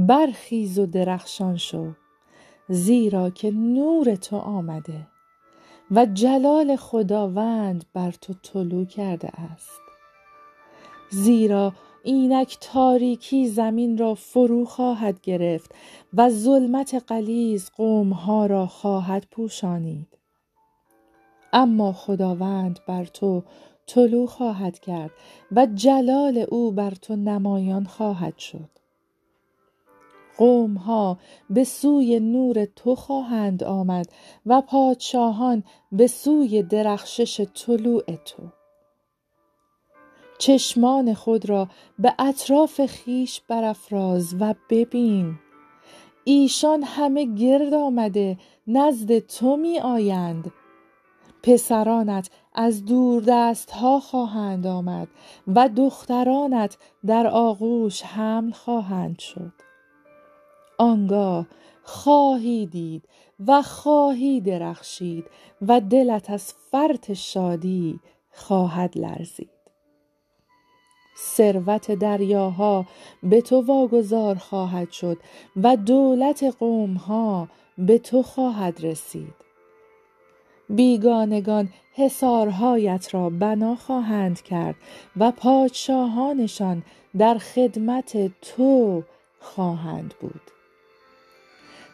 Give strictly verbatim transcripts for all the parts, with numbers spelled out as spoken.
برخیز و درخشان شو، زیرا که نور تو آمده و جلال خداوند بر تو طلوع کرده است. زیرا اینک تاریکی زمین را فرو خواهد گرفت و ظلمت غلیظ قومها را خواهد پوشانید. اما خداوند بر تو طلوع خواهد کرد و جلال او بر تو نمایان خواهد شد. قومها به سوی نور تو خواهند آمد و پادشاهان به سوی درخشش طلوع تو. چشمان خود را به اطراف خیش برافراز و ببین، ایشان همه گرد آمده نزد تو می آیند. پسرانت از دور دست ها خواهند آمد و دخترانت در آغوش حمل خواهند شد. آنگاه خواهی دید و خواهی درخشید و دلت از فرط شادی خواهد لرزید. ثروت دریاها به تو واگذار خواهد شد و دولت قومها به تو خواهد رسید. بیگانگان حصارهایت را بنا خواهند کرد و پادشاهانشان در خدمت تو خواهند بود.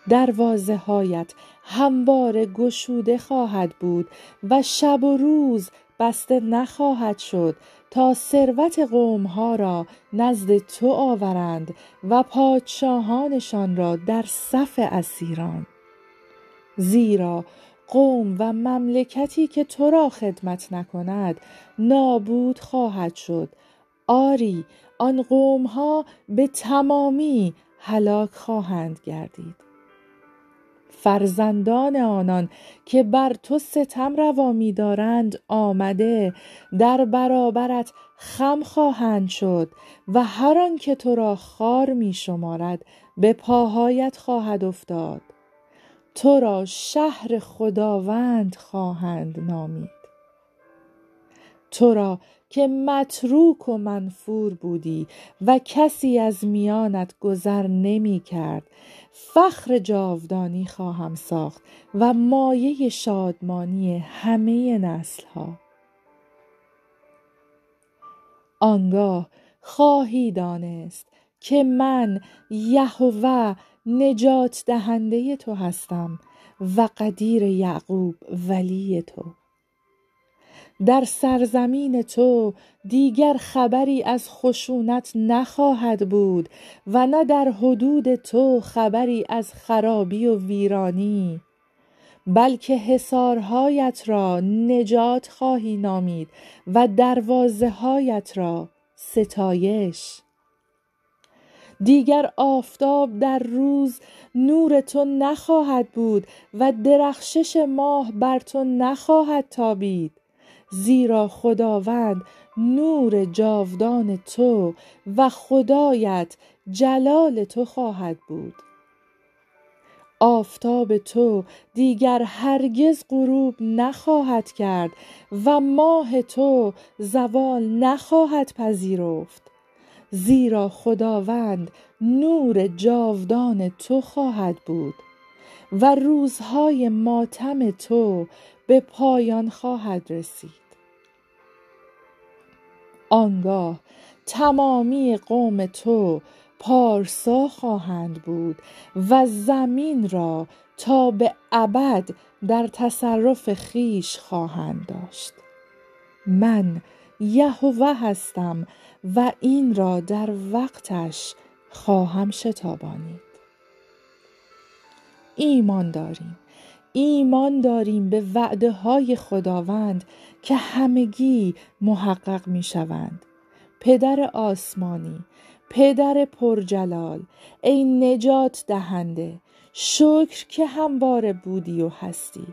دروازه هایت همواره گشوده خواهد بود و شب و روز بسته نخواهد شد تا ثروت قومها را نزد تو آورند و پادشاهانشان را در صف اسیران. زیرا قوم و مملکتی که تو را خدمت نکند نابود خواهد شد. آری، آن قومها به تمامی هلاک خواهند گردید. فرزندان آنان که بر تو ستم روا می‌دارند آمده در برابرت خم خواهند شد و هر آن که تو را خار می‌شمارد به پاهایت خواهد افتاد. تو را شهر خداوند خواهند نامید. تو را که متروک و منفور بودی و کسی از میانت گذر نمی کرد، فخر جاودانی خواهم ساخت و مایه شادمانی همه نسلها. آنگاه خواهی دانست که من یهوه نجات دهنده تو هستم و قدیر یعقوب ولی تو. در سرزمین تو دیگر خبری از خشونت نخواهد بود و نه در حدود تو خبری از خرابی و ویرانی، بلکه حصارهایت را نجات خواهی نامید و دروازه هایت را ستایش. دیگر آفتاب در روز نور تو نخواهد بود و درخشش ماه بر تو نخواهد تابید، زیرا خداوند نور جاودان تو و خدایت جلال تو خواهد بود. آفتاب تو دیگر هرگز غروب نخواهد کرد و ماه تو زوال نخواهد پذیرفت، زیرا خداوند نور جاودان تو خواهد بود و روزهای ماتم تو به پایان خواهد رسید. آنگاه تمامی قوم تو پارسا خواهند بود و زمین را تا به ابد در تصرف خیش خواهند داشت. من یهوه هستم و این را در وقتش خواهم شتابانید. ایمان داریم ایمان داریم به وعده های خداوند که همگی محقق می شوند. پدر آسمانی، پدر پرجلال، ای نجات دهنده، شکر که همواره بودی و هستی.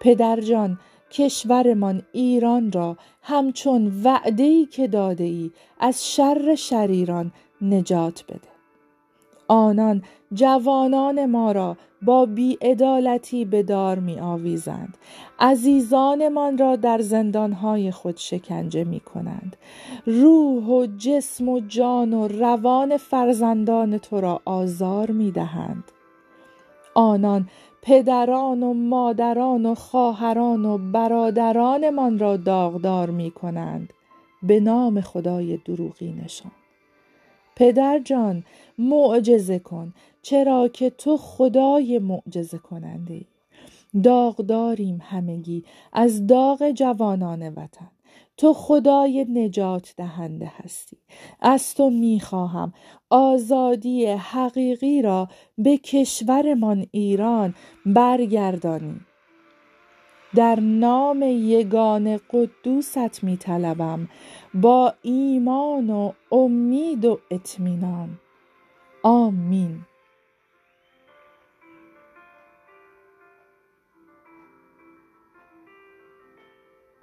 پدر جان، کشورمان ایران را همچون وعده‌ای که داده‌ای از شر شریران نجات بده. آنان جوانان ما را با بی‌عدالتی به دار می آویزند. عزیزانمان را در زندانهای خود شکنجه می کنند. روح و جسم و جان و روان فرزندان تو را آزار می دهند. آنان پدران و مادران و خواهران و برادرانمان را داغدار می کنند به نام خدای دروغینشان. پدر جان معجزه کن، چرا که تو خدای معجزه کننده ای. داغ داریم همگی از داغ جوانان وطن. تو خدای نجات دهنده هستی. از تو میخواهم آزادی حقیقی را به کشورمان ایران برگردانی. در نام یگانه قدوست میطلبم با ایمان و امید و اطمینان. آمین.